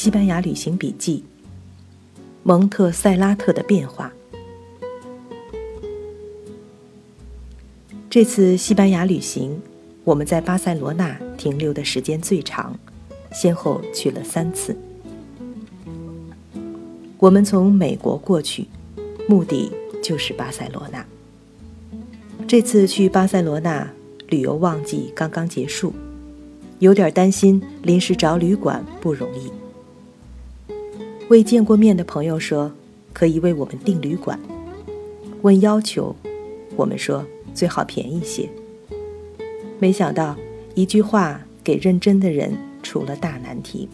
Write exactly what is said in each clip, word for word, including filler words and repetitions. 西班牙旅行笔记》蒙特塞拉特的变化。这次西班牙旅行，我们在巴塞罗那停留的时间最长，先后去了三次。我们从美国过去，目的就是巴塞罗那。这次去巴塞罗那，旅游旺季刚刚结束，有点担心临时找旅馆不容易。未见过面的朋友说可以为我们订旅馆，问要求，我们说最好便宜些。没想到一句话给认真的人出了大难题，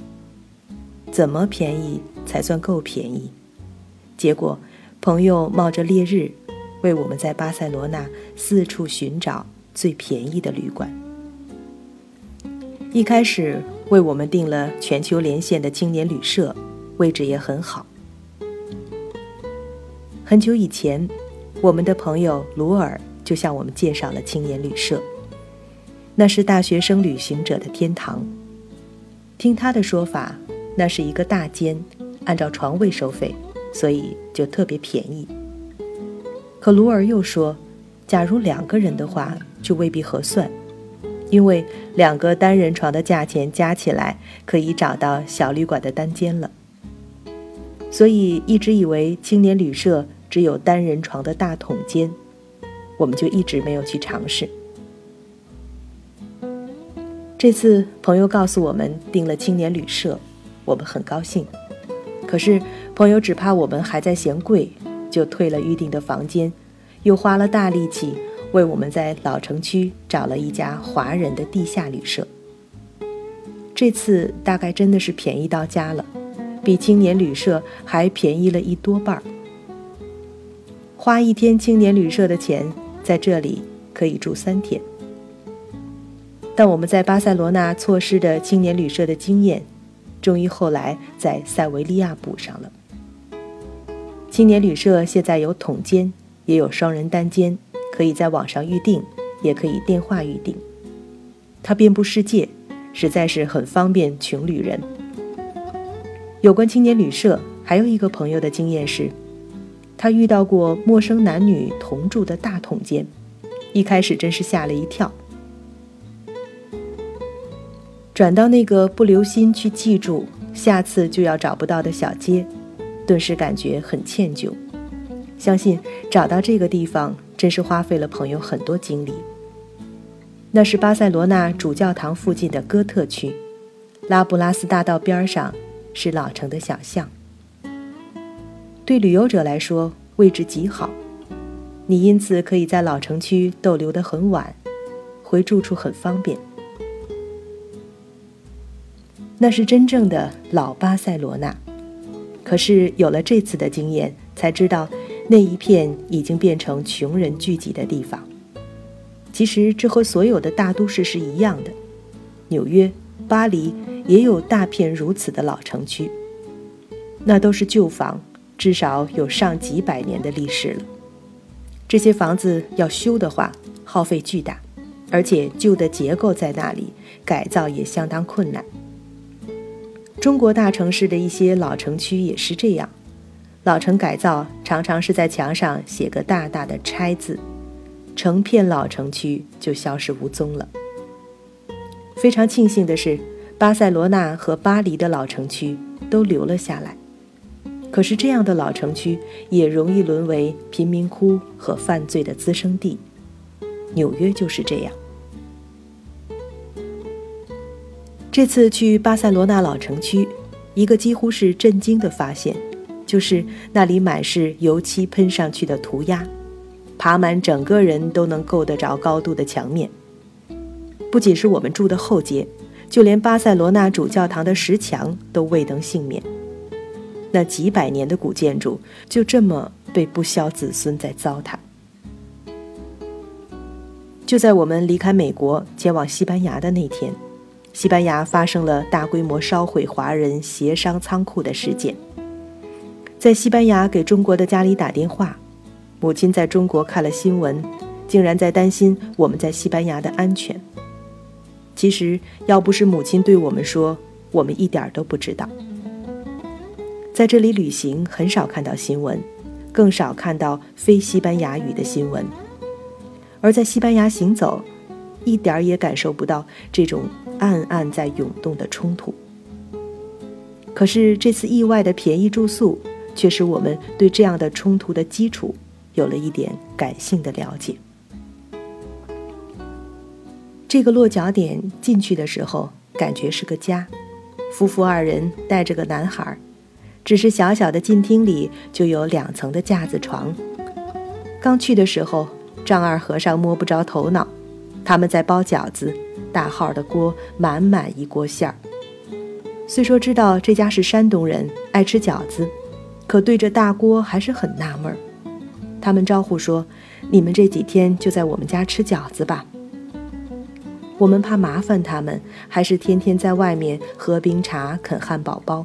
怎么便宜才算够便宜？结果朋友冒着烈日为我们在巴塞罗那四处寻找最便宜的旅馆。一开始为我们订了全球连线的青年旅社，位置也很好。很久以前，我们的朋友卢尔就向我们介绍了青年旅社，那是大学生旅行者的天堂。听他的说法，那是一个大间，按照床位收费，所以就特别便宜。可卢尔又说，假如两个人的话就未必合算，因为两个单人床的价钱加起来可以找到小旅馆的单间了。所以一直以为青年旅社只有单人床的大筒间，我们就一直没有去尝试。这次朋友告诉我们订了青年旅社，我们很高兴。可是朋友只怕我们还在嫌贵，就退了预定的房间，又花了大力气为我们在老城区找了一家华人的地下旅社。这次大概真的是便宜到家了，比青年旅社还便宜了一多半。花一天青年旅社的钱，在这里可以住三天。但我们在巴塞罗那错失的青年旅社的经验，终于后来在塞维利亚补上了。青年旅社现在有筒间，也有双人单间，可以在网上预订，也可以电话预订。它遍布世界，实在是很方便穷旅人。有关青年旅社，还有一个朋友的经验是，他遇到过陌生男女同住的大筒间，一开始真是吓了一跳。转到那个不留心去记住，下次就要找不到的小街，顿时感觉很歉疚。相信找到这个地方真是花费了朋友很多精力。那是巴塞罗那主教堂附近的哥特区，拉布拉斯大道边上是老城的小巷。对旅游者来说，位置极好，你因此可以在老城区逗留得很晚，回住处很方便。那是真正的老巴塞罗那，可是有了这次的经验，才知道那一片已经变成穷人聚集的地方。其实这和所有的大都市是一样的，纽约、巴黎也有大片如此的老城区，那都是旧房，至少有上几百年的历史了。这些房子要修的话，耗费巨大，而且旧的结构在那里，改造也相当困难。中国大城市的一些老城区也是这样，老城改造常常是在墙上写个大大的拆字，成片老城区就消失无踪了。非常庆幸的是，巴塞罗那和巴黎的老城区都留了下来，可是这样的老城区也容易沦为贫民窟和犯罪的滋生地，纽约就是这样。这次去巴塞罗那老城区，一个几乎是震惊的发现，就是那里满是油漆喷上去的涂鸦，爬满整个人都能够得着高度的墙面。不仅是我们住的后街，就连巴塞罗那主教堂的石墙都未能幸免。那几百年的古建筑就这么被不肖子孙在糟蹋。就在我们离开美国前往西班牙的那天，西班牙发生了大规模烧毁华人协商仓库的事件。在西班牙给中国的家里打电话，母亲在中国看了新闻，竟然在担心我们在西班牙的安全。其实要不是母亲对我们说，我们一点都不知道，在这里旅行很少看到新闻，更少看到非西班牙语的新闻。而在西班牙行走，一点也感受不到这种暗暗在涌动的冲突。可是这次意外的便宜住宿，却使我们对这样的冲突的基础有了一点感性的了解。这个落脚点进去的时候，感觉是个家。夫妇二人带着个男孩，只是小小的进厅里就有两层的架子床。刚去的时候，丈二和尚摸不着头脑，他们在包饺子，大号的锅满满一锅馅儿。虽说知道这家是山东人，爱吃饺子，可对着大锅还是很纳闷儿。他们招呼说：“你们这几天就在我们家吃饺子吧。”我们怕麻烦他们，还是天天在外面喝冰茶、啃汉堡包。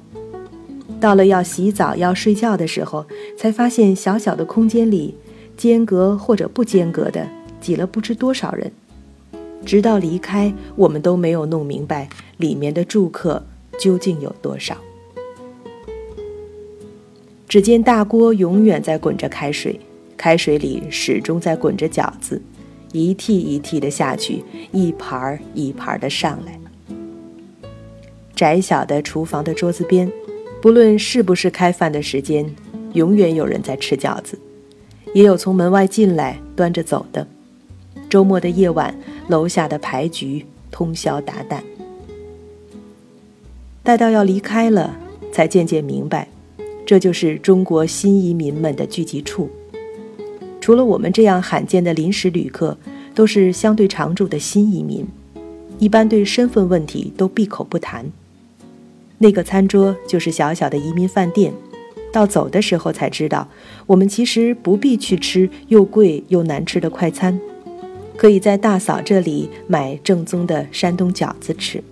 到了要洗澡、要睡觉的时候，才发现小小的空间里，间隔或者不间隔的挤了不知多少人。直到离开，我们都没有弄明白里面的住客究竟有多少。只见大锅永远在滚着开水，开水里始终在滚着饺子，一屉一屉的下去，一盘一盘的上来。窄小的厨房的桌子边，不论是不是开饭的时间，永远有人在吃饺子，也有从门外进来端着走的。周末的夜晚，楼下的牌局通宵达旦，待到要离开了，才渐渐明白，这就是中国新移民们的聚集处。除了我们这样罕见的临时旅客，都是相对常住的新移民，一般对身份问题都闭口不谈。那个餐桌就是小小的移民饭店，到走的时候才知道，我们其实不必去吃又贵又难吃的快餐，可以在大嫂这里买正宗的山东饺子吃。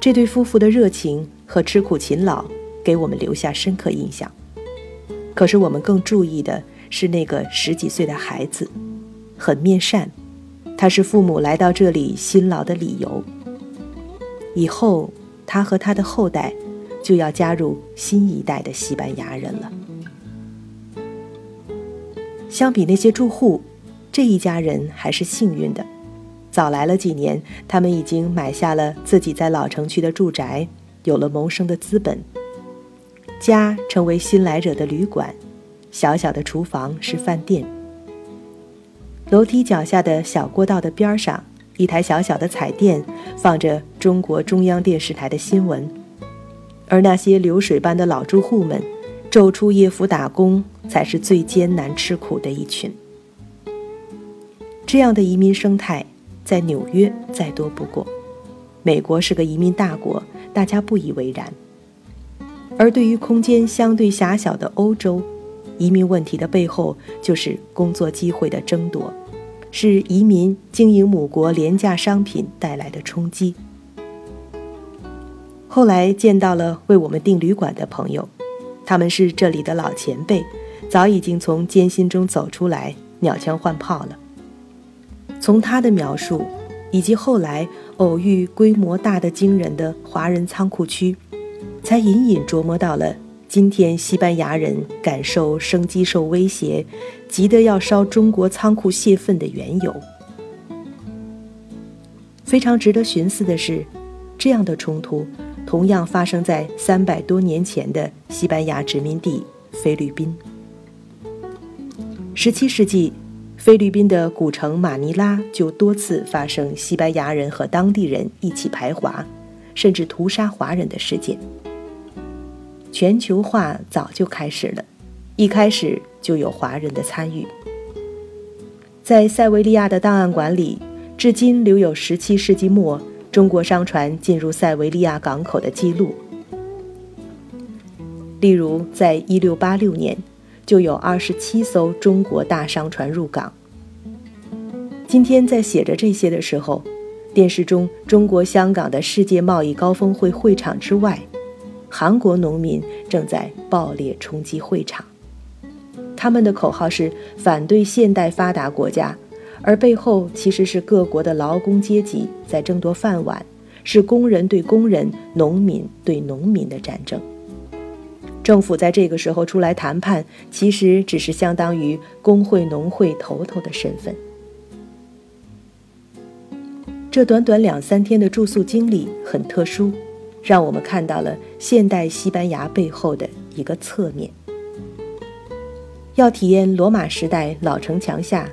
这对夫妇的热情和吃苦勤劳给我们留下深刻印象。可是我们更注意的是那个十几岁的孩子，很面善，他是父母来到这里辛劳的理由。以后他和他的后代就要加入新一代的西班牙人了。相比那些住户，这一家人还是幸运的，早来了几年，他们已经买下了自己在老城区的住宅，有了谋生的资本。家成为新来者的旅馆，小小的厨房是饭店。楼梯脚下的小过道的边上，一台小小的彩电放着中国中央电视台的新闻。而那些流水般的老住户们，昼出夜伏打工，才是最艰难吃苦的一群。这样的移民生态在纽约再多不过。美国是个移民大国，大家不以为然。而对于空间相对狭小的欧洲，移民问题的背后就是工作机会的争夺，是移民经营母国廉价商品带来的冲击。后来见到了为我们订旅馆的朋友，他们是这里的老前辈，早已经从艰辛中走出来，鸟枪换炮了。从他的描述，以及后来偶遇规模大的惊人的华人仓库区，才隐隐琢磨到了今天西班牙人感受生机受威胁，急得要烧中国仓库泄愤的缘由。非常值得寻思的是，这样的冲突同样发生在三百多年前的西班牙殖民地菲律宾。十七世纪，菲律宾的古城马尼拉就多次发生西班牙人和当地人一起排华，甚至屠杀华人的事件。全球化早就开始了，一开始就有华人的参与。在塞维利亚的档案馆里，至今留有十七世纪末中国商船进入塞维利亚港口的记录。例如，在一六八六年，就有二十七艘中国大商船入港。今天在写着这些的时候，电视中中国香港的世界贸易高峰会会场之外，韩国农民正在爆裂冲击会场。他们的口号是反对现代发达国家，而背后其实是各国的劳工阶级在争夺饭碗，是工人对工人、农民对农民的战争。政府在这个时候出来谈判，其实只是相当于工会农会头头的身份。这短短两三天的住宿经历很特殊，让我们看到了现代西班牙背后的一个侧面。要体验罗马时代老城墙下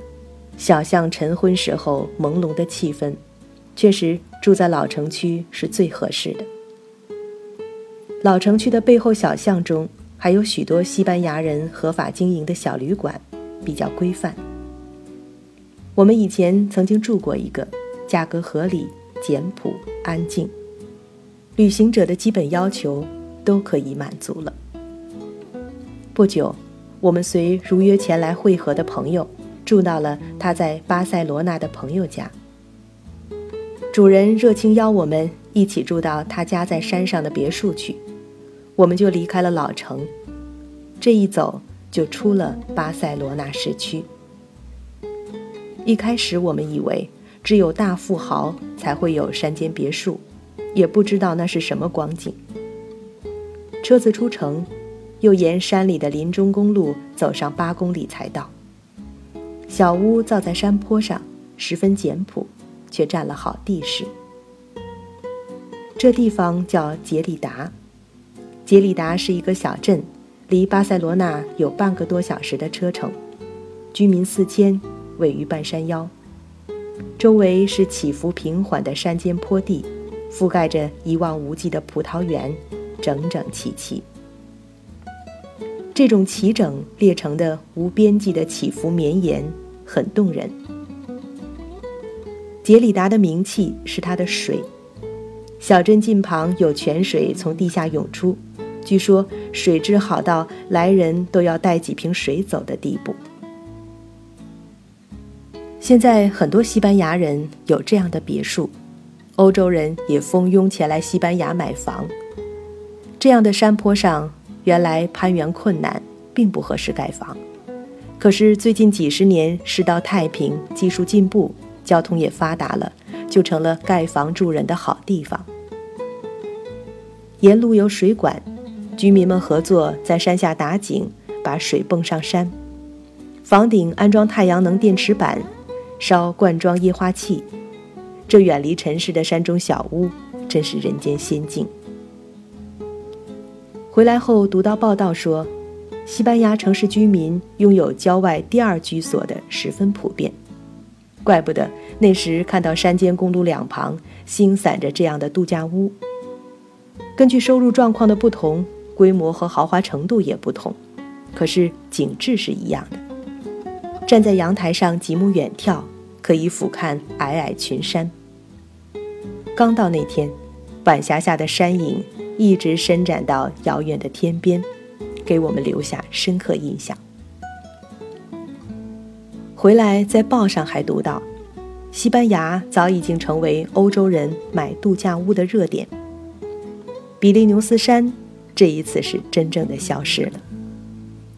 小巷晨昏时候朦胧的气氛，确实住在老城区是最合适的。老城区的背后小巷中还有许多西班牙人合法经营的小旅馆，比较规范。我们以前曾经住过一个，价格合理、简朴、安静，旅行者的基本要求都可以满足了。不久，我们随如约前来会合的朋友住到了他在巴塞罗那的朋友家，主人热情邀我们一起住到他家在山上的别墅去，我们就离开了老城，这一走就出了巴塞罗那市区。一开始我们以为只有大富豪才会有山间别墅，也不知道那是什么光景。车子出城，又沿山里的林中公路走上八公里才到。小屋造在山坡上，十分简朴，却占了好地势。这地方叫杰里达，杰里达是一个小镇，离巴塞罗那有半个多小时的车程，居民四千，位于半山腰，周围是起伏平缓的山间坡地，覆盖着一望无际的葡萄园，整整齐齐。这种齐整列成的无边际的起伏绵延很动人。杰里达的名气是它的水，小镇近旁有泉水从地下涌出，据说水质好到来人都要带几瓶水走的地步。现在很多西班牙人有这样的别墅，欧洲人也蜂拥前来西班牙买房。这样的山坡上原来攀援困难，并不合适盖房，可是最近几十年世道太平，技术进步，交通也发达了，就成了盖房住人的好地方。沿路有水管，居民们合作在山下打井，把水泵上山，房顶安装太阳能电池板，烧灌装液化气。这远离尘世的山中小屋，真是人间仙境。回来后读到报道说，西班牙城市居民拥有郊外第二居所的十分普遍，怪不得那时看到山间公路两旁星散着这样的度假屋。根据收入状况的不同，规模和豪华程度也不同，可是景致是一样的。站在阳台上极目远眺，可以俯瞰皑皑群山。刚到那天，晚霞下的山影一直伸展到遥远的天边，给我们留下深刻印象。回来在报上还读到，西班牙早已经成为欧洲人买度假屋的热点。比利牛斯山这一次是真正的消失了，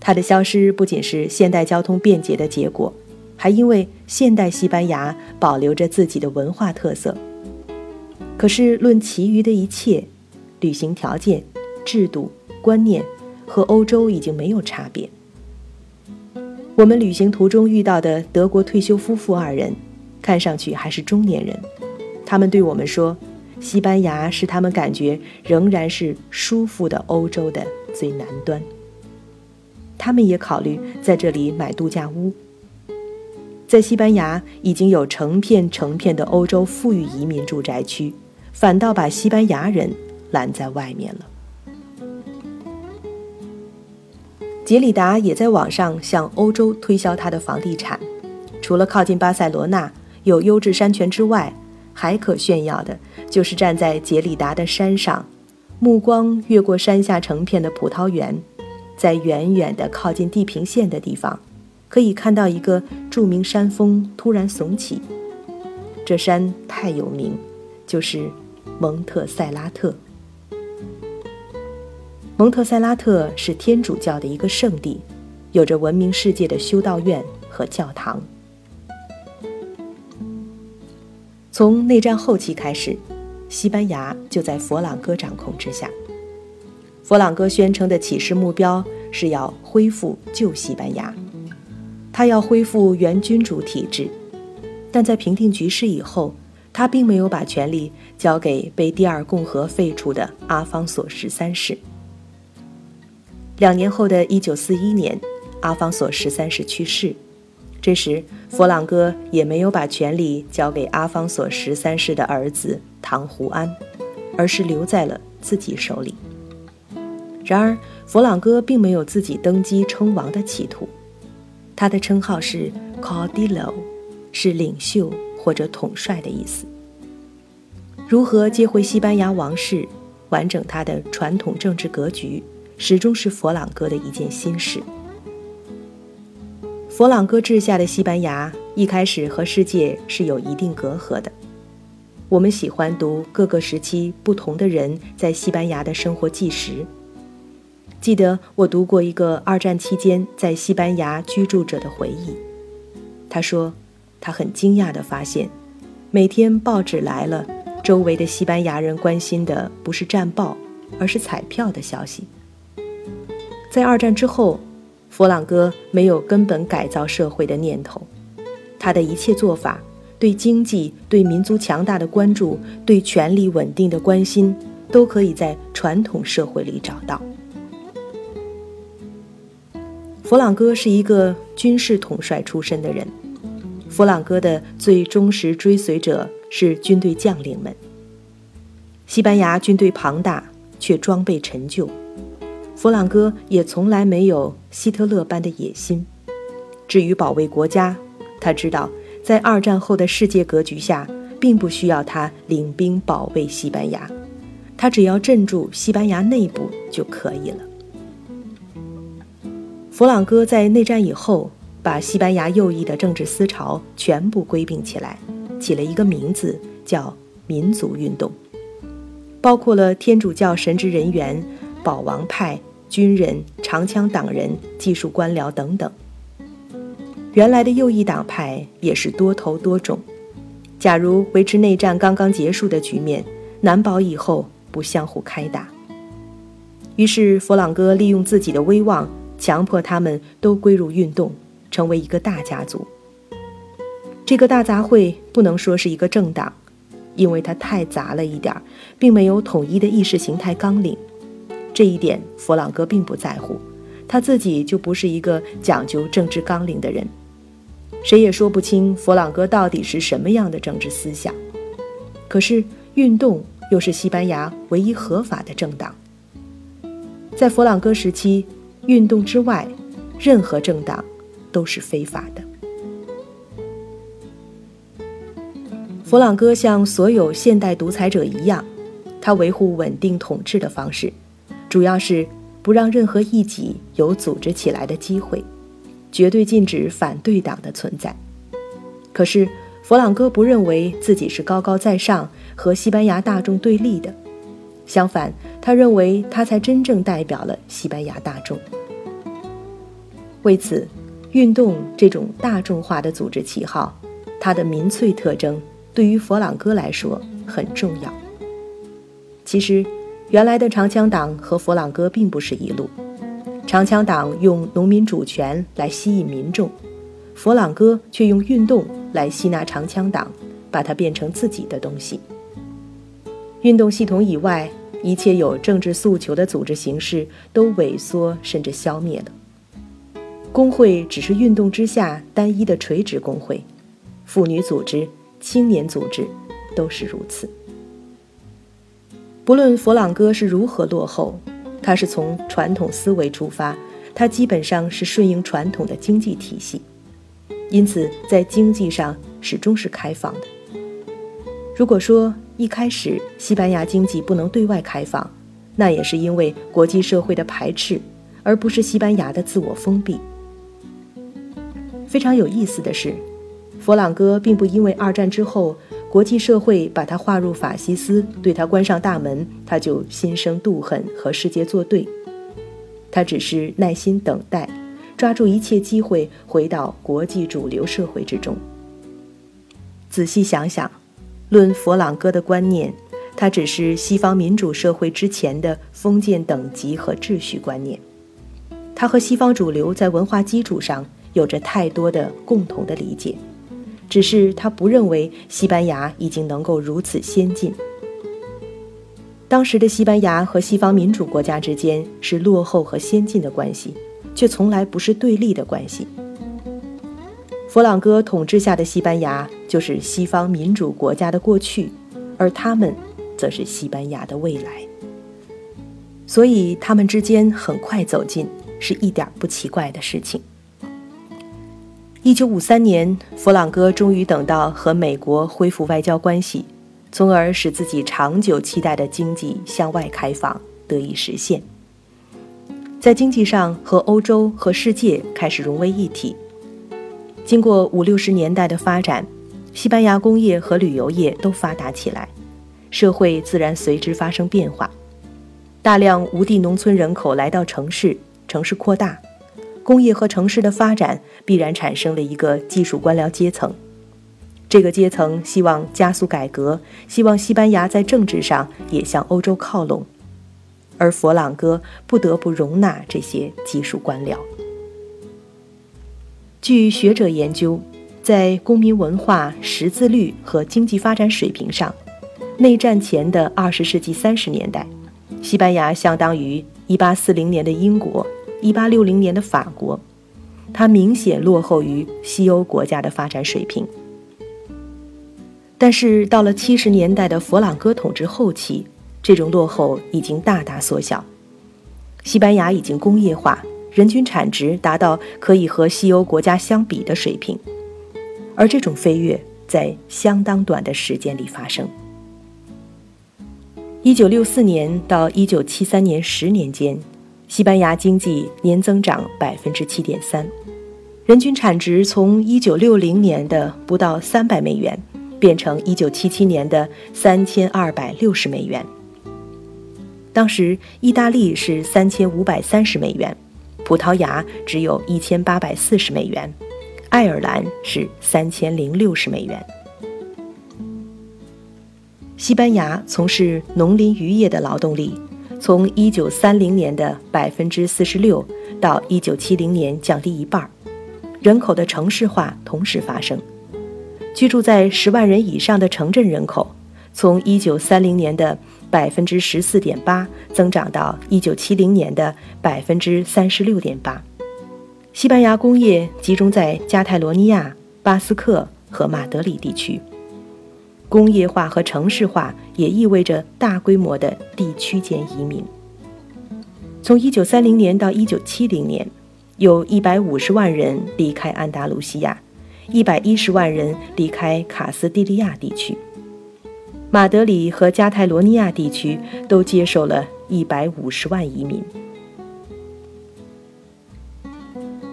它的消失不仅是现代交通便捷的结果，还因为现代西班牙保留着自己的文化特色。可是论其余的一切，旅行条件、制度、观念和欧洲已经没有差别。我们旅行途中遇到的德国退休夫妇二人，看上去还是中年人，他们对我们说，西班牙是他们感觉仍然是舒服的欧洲的最南端。他们也考虑在这里买度假屋。在西班牙已经有成片成片的欧洲富裕移民住宅区，反倒把西班牙人拦在外面了。杰里达也在网上向欧洲推销他的房地产，除了靠近巴塞罗那有优质山泉之外，还可炫耀的就是站在杰里达的山上，目光越过山下成片的葡萄园，在远远的靠近地平线的地方，可以看到一个著名山峰突然耸起。这山太有名，就是蒙特塞拉特。蒙特塞拉特是天主教的一个圣地，有着闻名世界的修道院和教堂。从内战后期开始，西班牙就在佛朗哥掌控之下。佛朗哥宣称的起事目标是要恢复旧西班牙，他要恢复原君主体制，但在平定局势以后，他并没有把权力交给被第二共和废除的阿方索十三世。两年后的一九四一年，阿方索十三世去世，这时佛朗哥也没有把权力交给阿方索十三世的儿子唐胡安，而是留在了自己手里。然而佛朗哥并没有自己登基称王的企图，他的称号是 Caudillo， 是领袖或者统帅的意思。如何接回西班牙王室，完整他的传统政治格局，始终是佛朗哥的一件心事。佛朗哥治下的西班牙一开始和世界是有一定隔阂的，我们喜欢读各个时期不同的人在西班牙的生活纪实。记得我读过一个二战期间在西班牙居住者的回忆，他说他很惊讶地发现，每天报纸来了，周围的西班牙人关心的不是战报，而是彩票的消息。在二战之后，佛朗哥没有根本改造社会的念头，他的一切做法，对经济、对民族强大的关注、对权力稳定的关心，都可以在传统社会里找到。佛朗哥是一个军事统帅出身的人，佛朗哥的最忠实追随者是军队将领们。西班牙军队庞大，却装备陈旧，佛朗哥也从来没有希特勒般的野心。至于保卫国家，他知道在二战后的世界格局下，并不需要他领兵保卫西班牙，他只要镇住西班牙内部就可以了。佛朗哥在内战以后，把西班牙右翼的政治思潮全部归并起来，起了一个名字叫民族运动，包括了天主教神职人员、保王派、军人、长枪党人、技术官僚等等。原来的右翼党派也是多头多种，假如维持内战刚刚结束的局面，难保以后不相互开打。于是佛朗哥利用自己的威望，强迫他们都归入运动，成为一个大家族。这个大杂烩不能说是一个政党，因为它太杂了一点，并没有统一的意识形态纲领。这一点佛朗哥并不在乎，他自己就不是一个讲究政治纲领的人，谁也说不清佛朗哥到底是什么样的政治思想。可是运动又是西班牙唯一合法的政党，在佛朗哥时期，运动之外，任何政党都是非法的。佛朗哥像所有现代独裁者一样，他维护稳定统治的方式，主要是不让任何异己有组织起来的机会，绝对禁止反对党的存在。可是佛朗哥不认为自己是高高在上和西班牙大众对立的，相反，他认为他才真正代表了西班牙大众。为此，运动这种大众化的组织旗号，它的民粹特征对于佛朗哥来说很重要。其实原来的长枪党和佛朗哥并不是一路，长枪党用农民主权来吸引民众，佛朗哥却用运动来吸纳长枪党，把它变成自己的东西。运动系统以外，一切有政治诉求的组织形式都萎缩甚至消灭了。工会只是运动之下单一的垂直工会，妇女组织、青年组织都是如此。不论佛朗哥是如何落后，他是从传统思维出发，他基本上是顺应传统的经济体系，因此在经济上始终是开放的。如果说一开始西班牙经济不能对外开放，那也是因为国际社会的排斥，而不是西班牙的自我封闭。非常有意思的是，佛朗哥并不因为二战之后国际社会把他划入法西斯，对他关上大门，他就心生妒恨和世界作对。他只是耐心等待，抓住一切机会回到国际主流社会之中。仔细想想，论佛朗哥的观念，它只是西方民主社会之前的封建等级和秩序观念，它和西方主流在文化基础上有着太多的共同的理解，只是他不认为西班牙已经能够如此先进。当时的西班牙和西方民主国家之间是落后和先进的关系，却从来不是对立的关系。佛朗哥统治下的西班牙就是西方民主国家的过去，而他们则是西班牙的未来。所以他们之间很快走近，是一点不奇怪的事情。一九五三年，佛朗哥终于等到和美国恢复外交关系，从而使自己长久期待的经济向外开放得以实现，在经济上和欧洲和世界开始融为一体。经过五六十年代的发展，西班牙工业和旅游业都发达起来，社会自然随之发生变化，大量无地农村人口来到城市，城市扩大，工业和城市的发展必然产生了一个技术官僚阶层，这个阶层希望加速改革，希望西班牙在政治上也向欧洲靠拢，而佛朗哥不得不容纳这些技术官僚。据学者研究，在公民文化、识字率和经济发展水平上，内战前的二十世纪三十年代，西班牙相当于一八四零年的英国、一八六零年的法国，它明显落后于西欧国家的发展水平。但是到了七十年代的佛朗哥统治后期，这种落后已经大大缩小，西班牙已经工业化，人均产值达到可以和西欧国家相比的水平，而这种飞跃在相当短的时间里发生。一九六四年到一九七三年十年间，西班牙经济年增长 百分之七点三， 人均产值从一九六零年的不到三百美元变成一九七七年的三千二百六十美元。当时意大利是三千五百三十美元，葡萄牙只有一千八百四十美元，爱尔兰是三千零六十美元。西班牙从事农林渔业的劳动力从一九三零年的 百分之四十六 到一九七零年降低一半，人口的城市化同时发生，居住在十万人以上的城镇人口从一九三零年的 百分之十四点八 增长到一九七零年的 百分之三十六点八。 西班牙工业集中在加泰罗尼亚、巴斯克和马德里地区，工业化和城市化也意味着大规模的地区间移民。从一九三零年到一九七零年，有一百五十万人离开安达卢西亚，一百一十万人离开卡斯蒂利亚地区，马德里和加泰罗尼亚地区都接受了一百五十万移民。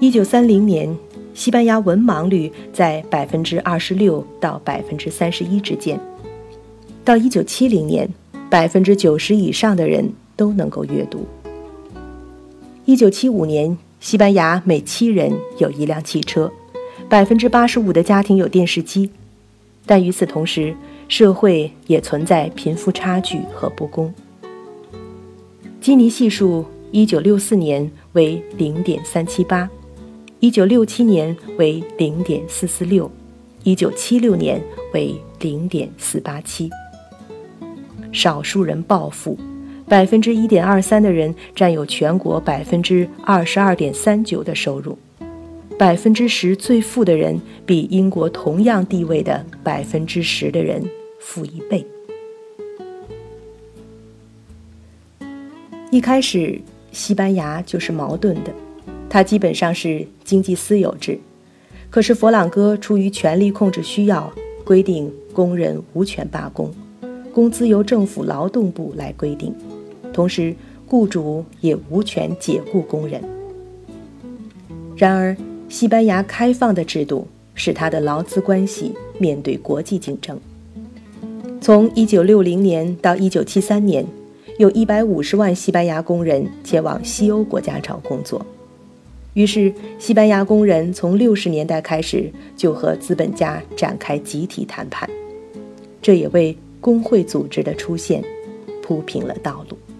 一九三零年，西班牙文盲率在 百分之二十六 到 百分之三十一 之间，到一九七零年 百分之九十 以上的人都能够阅读。一九七五年，西班牙每七人有一辆汽车， 百分之八十五 的家庭有电视机，但与此同时，社会也存在贫富差距和不公。基尼系数一九六四年为 零点三七八，一九六七年为 零点四四六， 一九七六年为 零点四八七。 少数人暴富， 百分之一点二三 的人占有全国 百分之二十二点三九 的收入， 百分之十 最富的人比英国同样地位的 百分之十 的人富一倍。一开始西班牙就是矛盾的，它基本上是经济私有制，可是佛朗哥出于权力控制需要，规定工人无权罢工，工资由政府劳动部来规定，同时雇主也无权解雇工人。然而西班牙开放的制度使它的劳资关系面对国际竞争，从一九六零年到一九七三年，有一百五十万西班牙工人前往西欧国家找工作，于是西班牙工人从六十年代开始就和资本家展开集体谈判，这也为工会组织的出现铺平了道路。